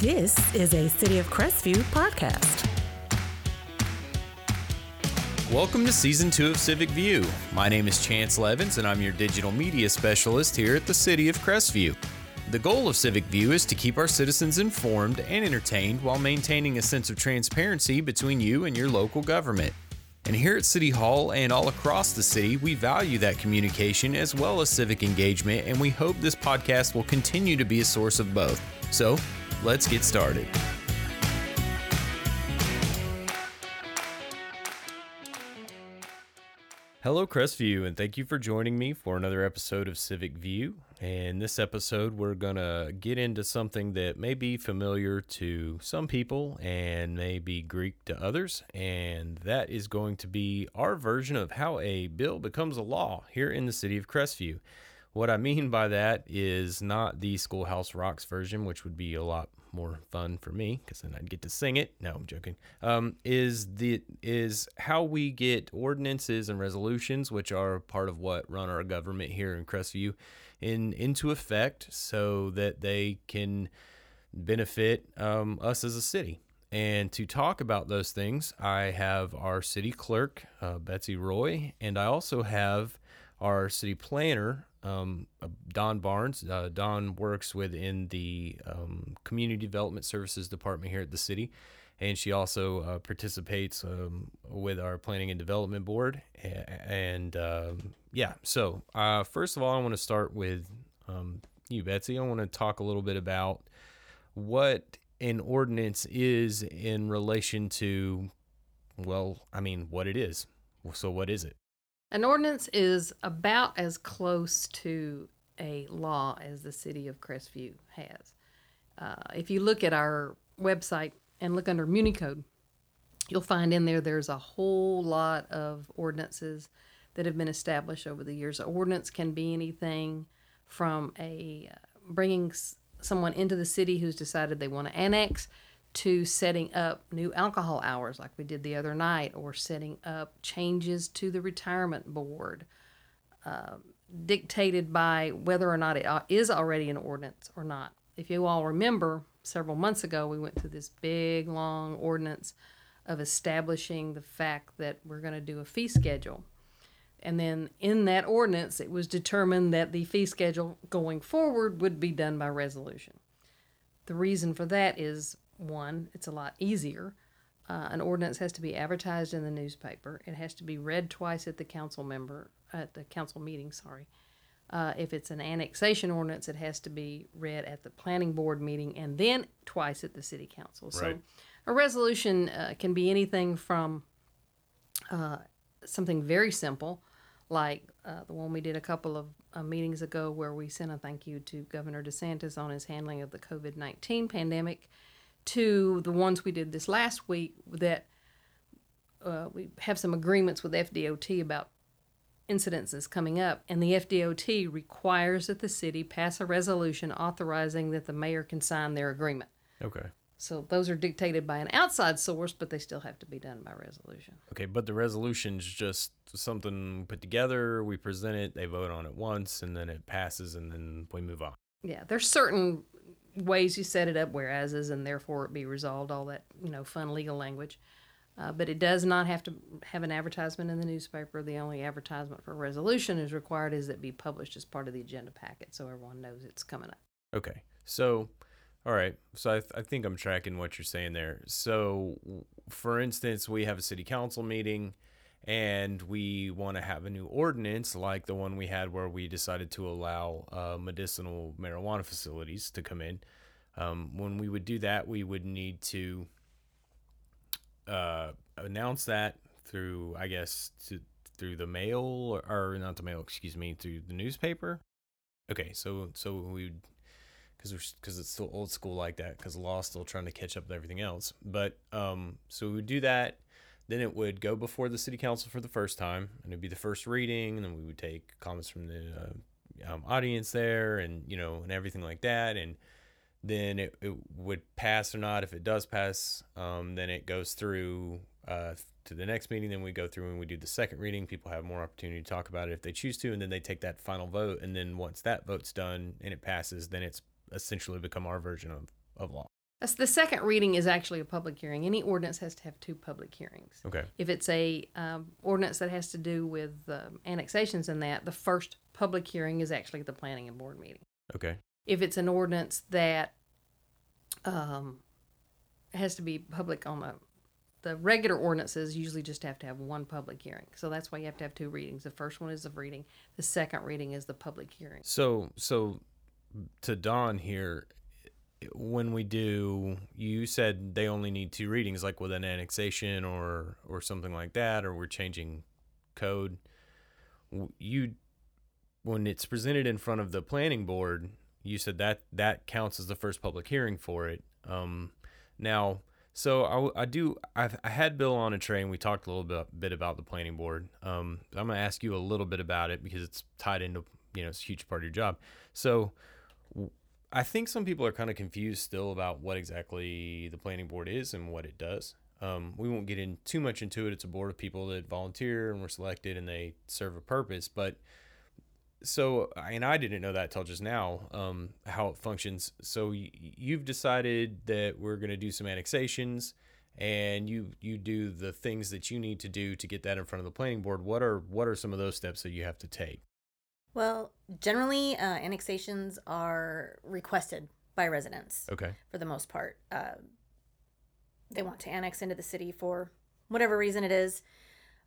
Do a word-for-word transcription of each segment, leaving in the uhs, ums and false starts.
This is a City of Crestview podcast. Welcome to Season two of Civic View. My name is Chance Levins, and I'm your digital media specialist here at the City of Crestview. The goal of Civic View is to keep our citizens informed and entertained while maintaining a sense of transparency between you and your local government. And here at City Hall and all across the city, we value that communication as well as civic engagement, and we hope this podcast will continue to be a source of both. So, let's get started. Hello, Crestview, and thank you for joining me for another episode of Civic View. And this episode, we're going to get into something that may be familiar to some people and may be Greek to others, and that is going to be our version of how a bill becomes a law here in the city of Crestview. What I mean by that is not the Schoolhouse Rock's version, which would be a lot more fun for me because then I'd get to sing it. No, I'm joking. Um, is the is how we get ordinances and resolutions, which are part of what run our government here in Crestview, in into effect so that they can benefit um, us as a city. And to talk about those things, I have our city clerk, uh, Betsy Roy, and I also have our city planner, Um, Don Barnes. Uh, Don works within the um, Community Development Services Department here at the city, and she also uh, participates um, with our Planning and Development Board. And uh, yeah, so uh, first of all, I want to start with um, you, Betsy. I want to talk a little bit about what an ordinance is in relation to, well, I mean, what it is. So what is it? An ordinance is about as close to a law as the city of Crestview has. Uh, if you look at our website and look under Municode, you'll find in there there's a whole lot of ordinances that have been established over the years. An ordinance can be anything from a uh, bringing s- someone into the city who's decided they want to annex to setting up new alcohol hours like we did the other night, or setting up changes to the retirement board uh, dictated by whether or not it is already an ordinance or not. If you all remember, several months ago we went through this big long ordinance of establishing the fact that we're going to do a fee schedule. And then in that ordinance it was determined that the fee schedule going forward would be done by resolution. The reason for that is, one, it's a lot easier. Uh, an ordinance has to be advertised in the newspaper. It has to be read twice at the council member at the council meeting. Sorry, uh, if it's an annexation ordinance, it has to be read at the planning board meeting and then twice at the city council. Right. So, a resolution uh, can be anything from uh, something very simple, like uh, the one we did a couple of uh, meetings ago, where we sent a thank you to Governor DeSantis on his handling of the covid nineteen pandemic, to the ones we did this last week that uh, we have some agreements with F D O T about incidences coming up, and the F D O T requires that the city pass a resolution authorizing that the mayor can sign their agreement. Okay. So those are dictated by an outside source, but they still have to be done by resolution. Okay, but the resolution's just something put together, we present it, they vote on it once, and then it passes, and then we move on. Yeah, there's certain ways you set it up, whereas is, and therefore it be resolved, all that, you know, fun legal language. Uh, but it does not have to have an advertisement in the newspaper. The only advertisement for resolution is required is it be published as part of the agenda packet so everyone knows it's coming up. Okay. So, all right. So I, th- I think I'm tracking what you're saying there. So, for instance, we have a city council meeting and we want to have a new ordinance like the one we had where we decided to allow uh, medicinal marijuana facilities to come in. Um, when we would do that, we would need to uh, announce that through, I guess, to, through the mail, or, or not the mail, excuse me, through the newspaper. Okay, so so we would, because because it's still old school like that, because the law's still trying to catch up with everything else. But um, so we would do that. Then it would go before the city council for the first time, and it'd be the first reading, and then we would take comments from the uh, um, audience there, and you know, and everything like that. And then it, it would pass or not. If it does pass, um, then it goes through uh, to the next meeting. Then we go through and we do the second reading. People have more opportunity to talk about it if they choose to, and then they take that final vote. And then once that vote's done and it passes, then it's essentially become our version of, of law. That's the second reading is actually a public hearing. Any ordinance has to have two public hearings. Okay. If it's a um, ordinance that has to do with um, annexations and that, the first public hearing is actually the planning and board meeting. Okay. If it's an ordinance that um, has to be public on the, the regular ordinances usually just have to have one public hearing. So that's why you have to have two readings. The first one is the reading. The second reading is the public hearing. So, so to Don here, when we do, you said they only need two readings, like with an annexation or, or something like that, or we're changing code. You, when it's presented in front of the planning board, you said that that counts as the first public hearing for it. Um, now, so I, I do, I've, I had Bill on a train. We talked a little bit, bit about the planning board. Um, I'm going to ask you a little bit about it because it's tied into, you know, it's a huge part of your job. So I think some people are kind of confused still about what exactly the planning board is and what it does. Um, we won't get in too much into it. It's a board of people that volunteer and were selected and they serve a purpose. But so, and I didn't know that till just now, um, how it functions. So y- you've decided that we're going to do some annexations and you, you do the things that you need to do to get that in front of the planning board. What are, what are some of those steps that you have to take? Well, generally, uh, annexations are requested by residents. Okay. For the most part. Uh, they want to annex into the city for whatever reason it is.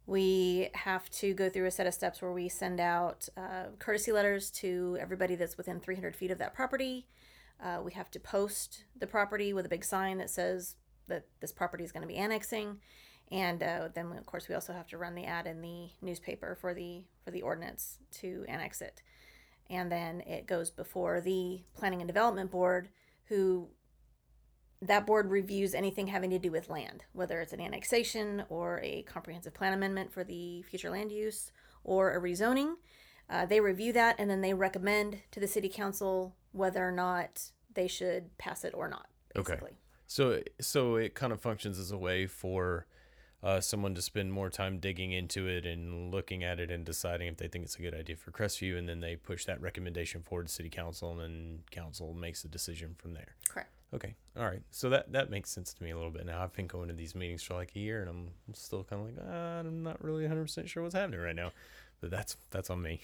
We have to go through a set of steps where we send out uh, courtesy letters to everybody that's within three hundred feet of that property. Uh, we have to post the property with a big sign that says that this property is going to be annexing. And uh, then, of course, we also have to run the ad in the newspaper for the for the ordinance to annex it. And then it goes before the Planning and Development Board, who that board reviews anything having to do with land, whether it's an annexation or a comprehensive plan amendment for the future land use or a rezoning. Uh, they review that, and then they recommend to the city council whether or not they should pass it or not, basically. Okay. So, so it kind of functions as a way for Uh, someone to spend more time digging into it and looking at it and deciding if they think it's a good idea for Crestview, and then they push that recommendation forward to City Council, and then Council makes a decision from there. Correct. Okay. All right. So that, that makes sense to me a little bit now. I've been going to these meetings for like a year, and I'm still kind of like, ah, I'm not really one hundred percent sure what's happening right now. But that's that's on me.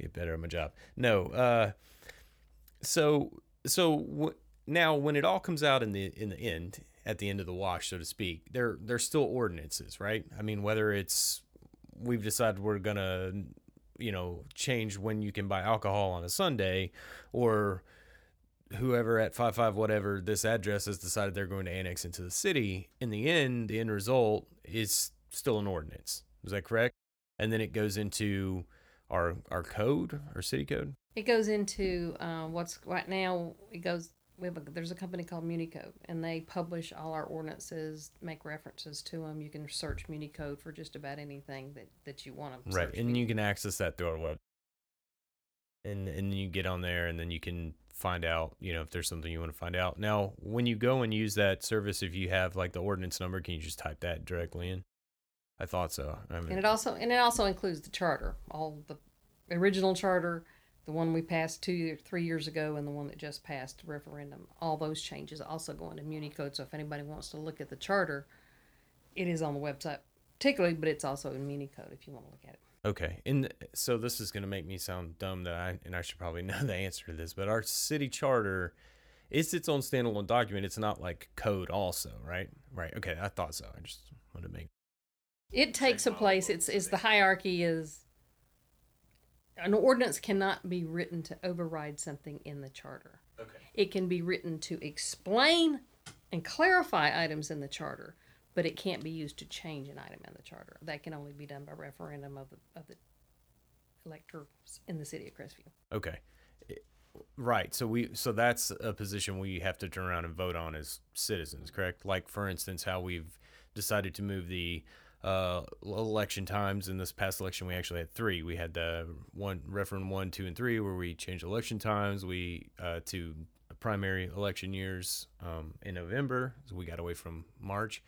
Get better at my job. No. Uh. So so w- now when it all comes out in the in the end. At the end of the wash, so to speak, there there's still ordinances, right? I mean, whether it's we've decided we're gonna, you know, change when you can buy alcohol on a Sunday, or whoever at five five whatever this address has decided they're going to annex into the city. In the end, the end result is still an ordinance. Is that correct? And then it goes into our our code, our city code. It goes into uh, what's right now. It goes. We have a, there's a company called Municode, and they publish all our ordinances, make references to them. You can search Municode for just about anything that, that you want to search. Right, and you can access that through our web. And and you get on there, and then you can find out, you know, if there's something you want to find out. Now, when you go and use that service, if you have, like, the ordinance number, can you just type that directly in? I thought so. I mean, and it also and it also includes the charter, all the original charter, the one we passed two, three years ago, and the one that just passed referendum. All those changes also go into Municode. So if anybody wants to look at the charter, it is on the website particularly, but it's also in Municode if you want to look at it. Okay, and so this is going to make me sound dumb that I and I should probably know the answer to this, but our city charter, it's its own standalone document. It's not like code, also, right? Right. Okay, I thought so. I just wanted to make it takes a place. It's it's the hierarchy is. An ordinance cannot be written to override something in the charter. Okay. It can be written to explain and clarify items in the charter, but it can't be used to change an item in the charter. That can only be done by referendum of the, of the electors in the city of Crestview. Okay. Right. So we so that's a position we have to turn around and vote on as citizens, correct? Like, for instance, how we've decided to move the Uh, election times. In this past election, we actually had three. We had the one referendum one, two, and three, where we changed election times. We uh, to primary election years um, in November. So we got away from March.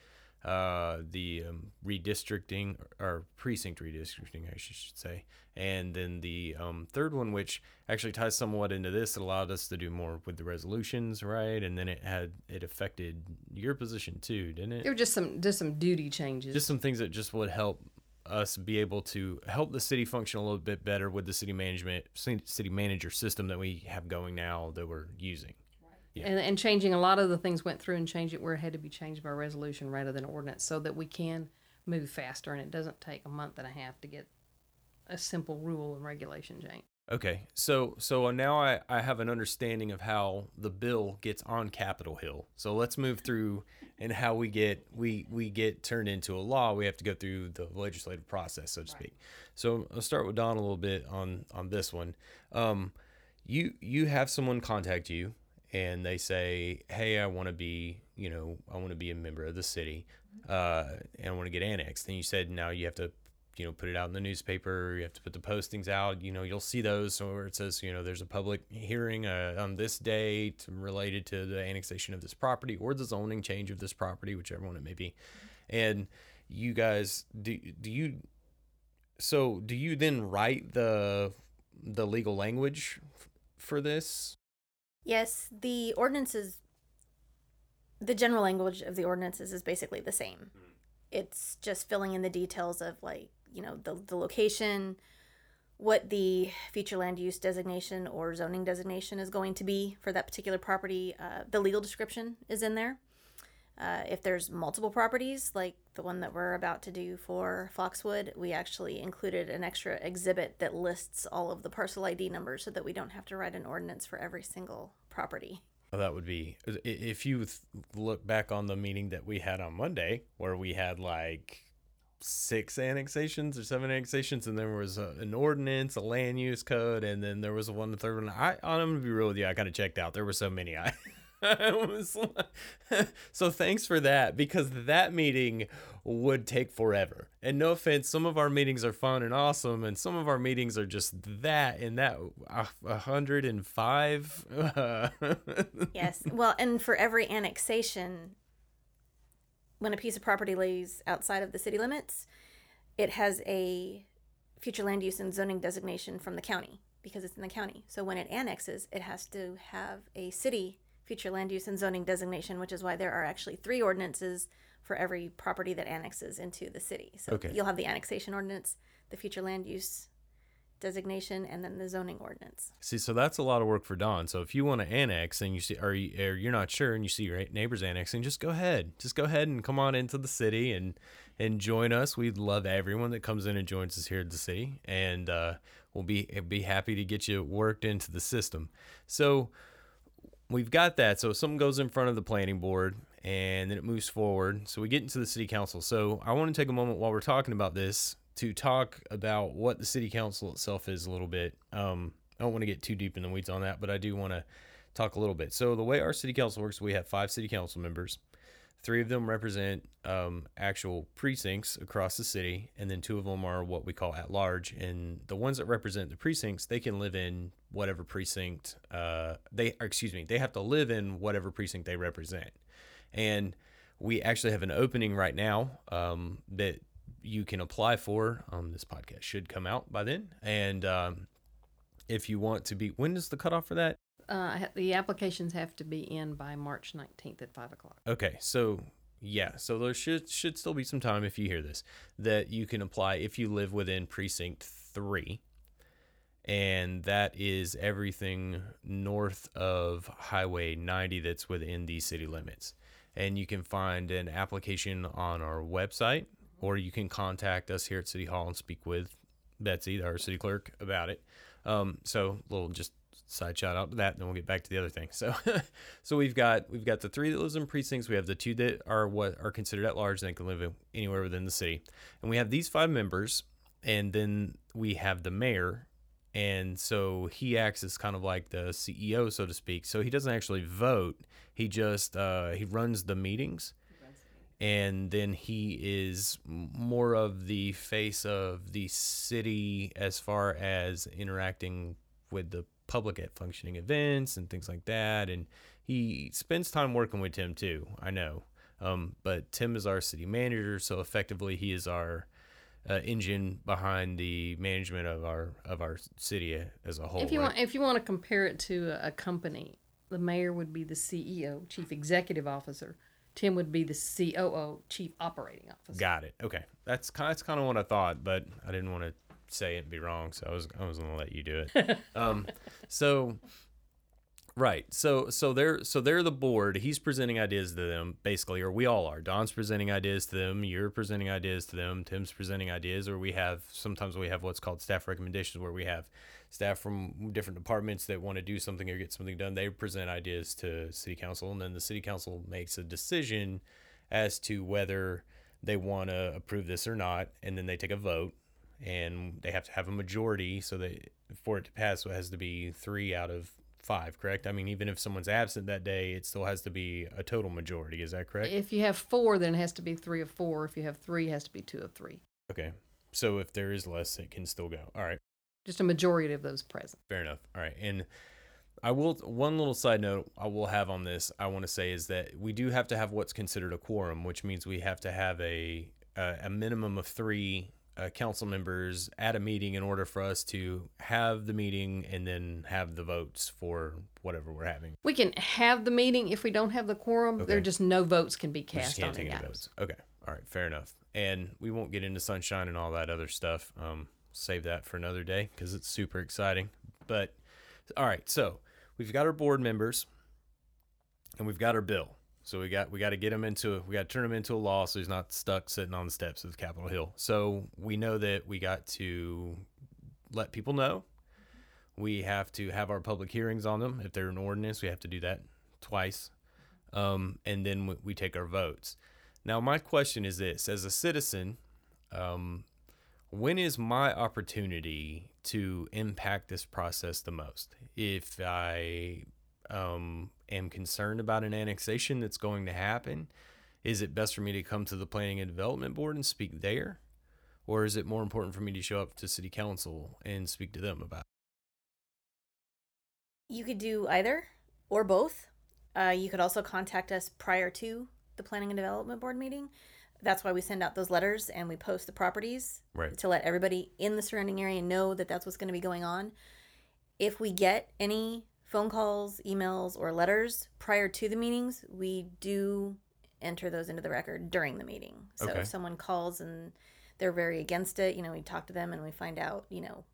uh, the um, redistricting or precinct redistricting, I should say. And then the um, third one, which actually ties somewhat into this, it allowed us to do more with the resolutions, right? And then it had it affected your position too, didn't it? There were just some just some duty changes, just some things that just would help us be able to help the city function a little bit better with the city management city manager system that we have going now that we're using. Yeah. And, and changing a lot of the things went through and changed it where it had to be changed by resolution rather than ordinance so that we can move faster and it doesn't take a month and a half to get a simple rule and regulation change. Okay, so so now I, I have an understanding of how the bill gets on Capitol Hill. So let's move through and how we get we, we get turned into a law. We have to go through the legislative process, so to right. speak. So I'll start with Don a little bit on, on this one. Um, you you have someone contact you. And they say, hey, I want to be, you know, I want to be a member of the city uh, and I want to get annexed. And you said, now you have to, you know, put it out in the newspaper. You have to put the postings out. You know, you'll see those. So where it says, you know, there's a public hearing uh, on this date related to the annexation of this property or the zoning change of this property, whichever one it may be. And you guys, do, do you, so do you then write the the legal language f- for this? Yes, the ordinances, the general language of the ordinances is basically the same. It's just filling in the details of, like, you know, the, the location, what the future land use designation or zoning designation is going to be for that particular property. Uh, the legal description is in there. Uh, if there's multiple properties, like the one that we're about to do for Foxwood, we actually included an extra exhibit that lists all of the parcel I D numbers so that we don't have to write an ordinance for every single property. Well, that would be, if you look back on the meeting that we had on Monday, where we had like six annexations or seven annexations, and there was a, an ordinance, a land use code, and then there was a one, the third one. I, I'm going to be real with you, I kind of checked out. There were so many. I. So thanks for that, because that meeting would take forever. And no offense, some of our meetings are fun and awesome, and some of our meetings are just that and that uh, one hundred five. Uh. Yes. Well, and for every annexation, when a piece of property lays outside of the city limits, it has a future land use and zoning designation from the county because it's in the county. So when it annexes, it has to have a city future land use and zoning designation, which is why there are actually three ordinances for every property that annexes into the city. So okay. You'll have the annexation ordinance, the future land use designation, and then the zoning ordinance. See, so that's a lot of work for Don. So if you want to annex and you see, or, you, or you're not sure and you see your neighbors annexing, just go ahead. Just go ahead and come on into the city and, and join us. We love everyone that comes in and joins us here at the city, and uh, we'll be, be happy to get you worked into the system. So we've got that. So if something goes in front of the planning board and then it moves forward. So we get into the city council. So I want to take a moment while we're talking about this to talk about what the city council itself is a little bit. Um, I don't want to get too deep in the weeds on that, but I do want to talk a little bit. So the way our city council works, we have five city council members. Three of them represent um, actual precincts across the city, and then two of them are what we call at large. And the ones that represent the precincts, they can live in whatever precinct uh, they, or excuse me, they have to live in whatever precinct they represent. And we actually have an opening right now um, that you can apply for. Um, this podcast should come out by then. And um, if you want to be, when is the cutoff for that? Uh, the applications have to be in by March nineteenth at five o'clock. Okay, so yeah, so there should should still be some time if you hear this that you can apply if you live within Precinct three, and that is everything north of Highway ninety that's within the city limits. And you can find an application on our website, or you can contact us here at City Hall and speak with Betsy, our city clerk, about it. Um, so little just side shout out to that, and then we'll get back to the other thing. So, so we've got we've got the three that lives in precincts. We have the two that are what are considered at large, and they can live in, anywhere within the city. And we have these five members, and then we have the mayor, and so he acts as kind of like the C E O, so to speak. So he doesn't actually vote. He just uh, he runs the meetings, and then he is more of the face of the city as far as interacting with the public at functioning events and things like that. And he spends time working with Tim too, I know. Um, but Tim is our city manager, so effectively he is our uh, engine behind the management of our of our city as a whole. If you right? want, if you want to compare it to a company, the mayor would be the C E O, chief executive officer. Tim would be the C O O, chief operating officer. Got it. Okay, that's kind of, that's kind of what I thought, but I didn't want to say it and be wrong, so I was I was gonna let you do it. um, so. Right. So so they're so they're the board. He's presenting ideas to them, basically, or we all are. Don's presenting ideas to them. You're presenting ideas to them. Tim's presenting ideas, or we have sometimes we have what's called staff recommendations, where we have staff from different departments that want to do something or get something done. They present ideas to city council, and then the city council makes a decision as to whether they want to approve this or not, and then they take a vote, and they have to have a majority. So they, for it to pass, it has to be three out of five, correct? I mean, even if someone's absent that day, it still has to be a total majority. Is that correct? If you have four, then it has to be three of four. If you have three, it has to be two of three. Okay. So if there is less, it can still go. All right. Just a majority of those present. Fair enough. All right. And I will, one little side note I will have on this, I want to say, is that we do have to have what's considered a quorum, which means we have to have a, a, a minimum of three Uh, council members at a meeting in order for us to have the meeting and then have the votes for whatever we're having. We can have the meeting if we don't have the quorum. Okay. There are just no votes can be cast on the items. Okay. All right. Fair enough. And we won't get into sunshine and all that other stuff. Um, save that for another day because it's super exciting. But all right. So we've got our board members and we've got our bill. So we got we got to get him into we got to turn him into a law so he's not stuck sitting on the steps of Capitol Hill. So we know that we got to let people know. We have to have our public hearings on them. If they're an ordinance, we have to do that twice, um, and then we, we take our votes. Now my question is this: as a citizen, um, when is my opportunity to impact this process the most? If I um am concerned about an annexation that's going to happen, is it best for me to come to the Planning and Development Board and speak there, or is it more important for me to show up to City Council and speak to them about it? You could do either or both. Uh, you could also contact us prior to the Planning and Development Board meeting. That's why we send out those letters and we post the properties, right, to let everybody in the surrounding area know that that's what's going to be going on. If we get any phone calls, emails, or letters prior to the meetings, we do enter those into the record during the meeting. So okay. If someone calls and they're very against it, you know, we talk to them and we find out, you know,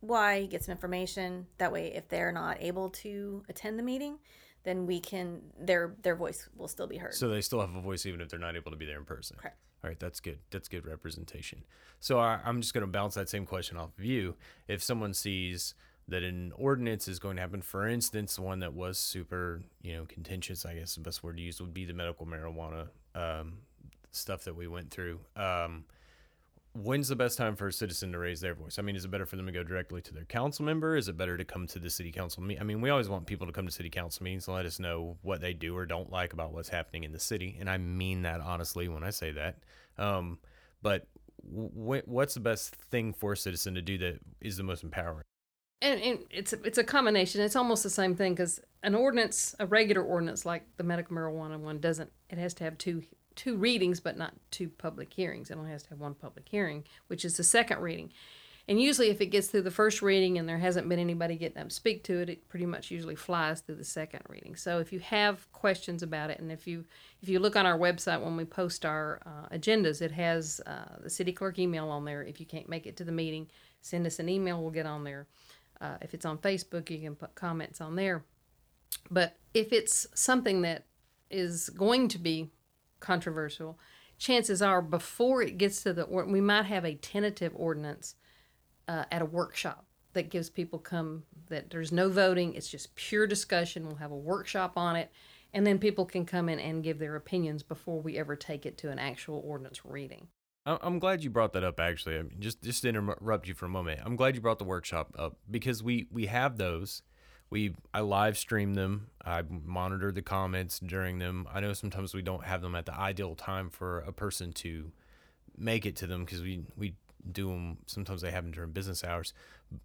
why, get some information. That way, if they're not able to attend the meeting, then we can, their their voice will still be heard. So they still have a voice even if they're not able to be there in person. Correct. All right, that's good. That's good representation. So I, I'm just going to bounce that same question off of you. If someone sees that an ordinance is going to happen, for instance, one that was super, you know, contentious, I guess the best word to use would be the medical marijuana um, stuff that we went through. Um, when's the best time for a citizen to raise their voice? I mean, is it better for them to go directly to their council member? Is it better to come to the city council meeting? I mean, we always want people to come to city council meetings and let us know what they do or don't like about what's happening in the city. And I mean that honestly when I say that. Um, but w- what's the best thing for a citizen to do that is the most empowering? And, and it's it's a combination. It's almost the same thing because an ordinance, a regular ordinance like the medical marijuana one, doesn't. It has to have two two readings, but not two public hearings. It only has to have one public hearing, which is the second reading. And usually, if it gets through the first reading and there hasn't been anybody getting up to speak to it, it pretty much usually flies through the second reading. So if you have questions about it, and if you if you look on our website when we post our uh, agendas, it has uh, the city clerk email on there. If you can't make it to the meeting, send us an email. We'll get on there. Uh, if it's on Facebook, you can put comments on there. But if it's something that is going to be controversial, chances are before it gets to the or we might have a tentative ordinance uh, at a workshop that gives people come that there's no voting. It's just pure discussion. We'll have a workshop on it, and then people can come in and give their opinions before we ever take it to an actual ordinance reading. I'm glad you brought that up, actually. I mean, just, just to interrupt you for a moment, I'm glad you brought the workshop up because we, we have those. We I live stream them. I monitor the comments during them. I know sometimes we don't have them at the ideal time for a person to make it to them because we, we do them. Sometimes they happen during business hours,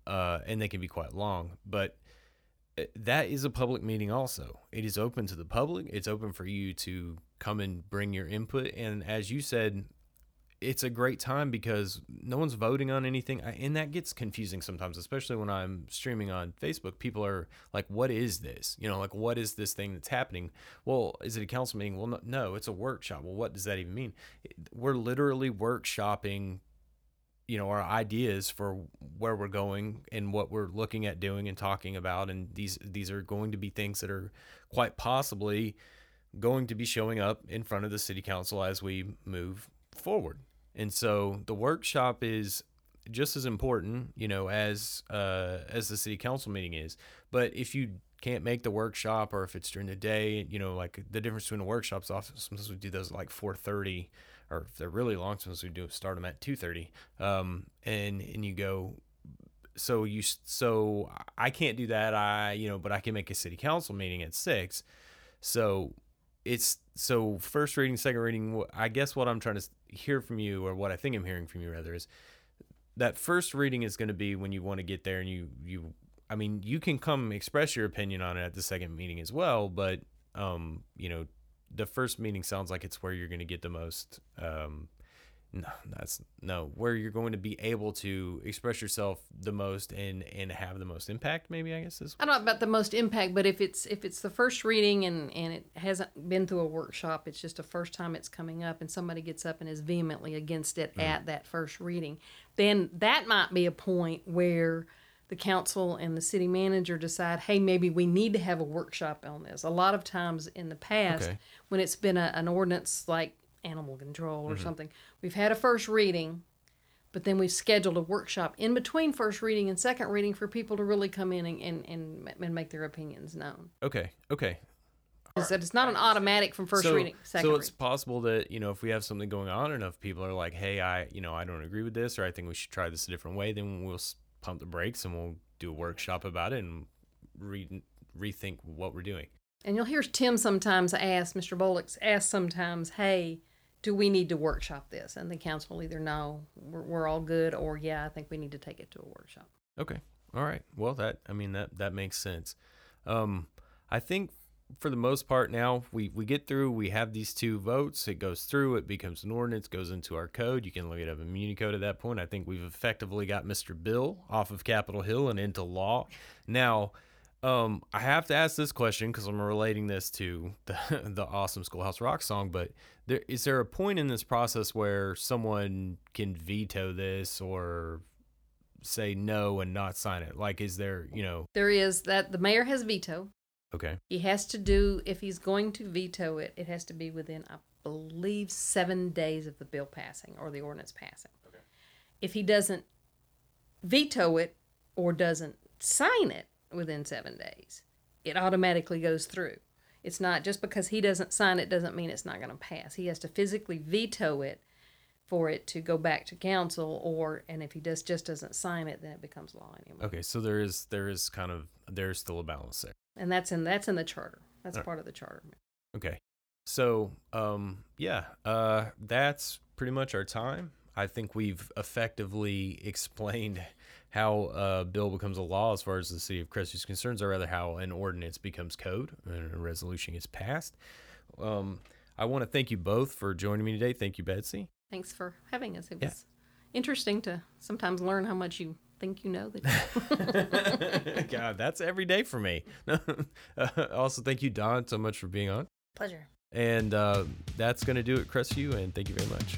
uh, and they can be quite long. But that is a public meeting also. It is open to the public. It's open for you to come and bring your input. And as you said, it's a great time because no one's voting on anything. And that gets confusing sometimes, especially when I'm streaming on Facebook. People are like, what is this? You know, like, what is this thing that's happening? Well, is it a council meeting? Well, no, no, it's a workshop. Well, what does that even mean? We're literally workshopping, you know, our ideas for where we're going and what we're looking at doing and talking about. And these, these are going to be things that are quite possibly going to be showing up in front of the city council as we move forward. And so the workshop is just as important, you know, as, uh, as the city council meeting is. But if you can't make the workshop, or if it's during the day, you know, like the difference between the workshops, sometimes we do those at like four thirty, or if they're really long, sometimes we do start them at two thirty. Um, and, and you go, so you, so I can't do that. I, you know, but I can make a city council meeting at six. So it's, so first reading, second reading, I guess what I'm trying to hear from you, or what I think I'm hearing from you rather, is that first reading is going to be when you want to get there and you, you, I mean, you can come express your opinion on it at the second meeting as well, but, um, you know, the first meeting sounds like it's where you're going to get the most, um, no, that's no, where you're going to be able to express yourself the most and, and have the most impact. Maybe, I guess this, I don't know about the most impact, but if it's, if it's the first reading and, and it hasn't been through a workshop, it's just the first time it's coming up and somebody gets up and is vehemently against it mm. at that first reading, then that might be a point where the council and the city manager decide, hey, maybe we need to have a workshop on this. A lot of times in the past, okay. when it's been a, an ordinance like animal control or mm-hmm. something, we've had a first reading, but then we've scheduled a workshop in between first reading and second reading for people to really come in and, and, and, and make their opinions known. Okay, okay. Is that it's not an automatic from first so, reading, second So it's reading. Possible that, you know, if we have something going on, enough people are like, hey, I, you know, I don't agree with this, or I think we should try this a different way, then we'll pump the brakes and we'll do a workshop about it and re- rethink what we're doing. And you'll hear Tim sometimes ask, Mister Bullock asks sometimes, hey, do we need to workshop this? And the council will either no, we're, we're all good, or yeah, I think we need to take it to a workshop. Okay. All right. Well, that, I mean, that, that makes sense. Um, I think for the most part now we, we get through, we have these two votes, it goes through, it becomes an ordinance, goes into our code. You can look it up in Municode at that point. I think we've effectively got Mister Bill off of Capitol Hill and into law. Now, um, I have to ask this question because I'm relating this to the, the awesome Schoolhouse Rock song, but there, is there a point in this process where someone can veto this or say no and not sign it? Like, is there, you know? There is that the mayor has veto. Okay. He has to do, if he's going to veto it, it has to be within, I believe, seven days of the bill passing or the ordinance passing. Okay. If he doesn't veto it or doesn't sign it within seven days, it automatically goes through. It's not just because he doesn't sign it doesn't mean it's not going to pass. He has to physically veto it for it to go back to council, or, and if he does just doesn't sign it, then it becomes law anymore. Okay, so there is there is kind of, there's still a balance there. And that's in that's in the charter. That's part of the charter. Okay. So, um, yeah, uh, that's pretty much our time. I think we've effectively explained how a bill becomes a law as far as the city of Crestview is concerned, or rather how an ordinance becomes code and a resolution is passed. Um, I want to thank you both for joining me today. Thank you, Betsy. Thanks for having us. It yeah. was interesting to sometimes learn how much you think you know that. God, that's every day for me. Uh, also, thank you, Don, so much for being on. Pleasure. And uh, that's going to do it, Crestview, and thank you very much.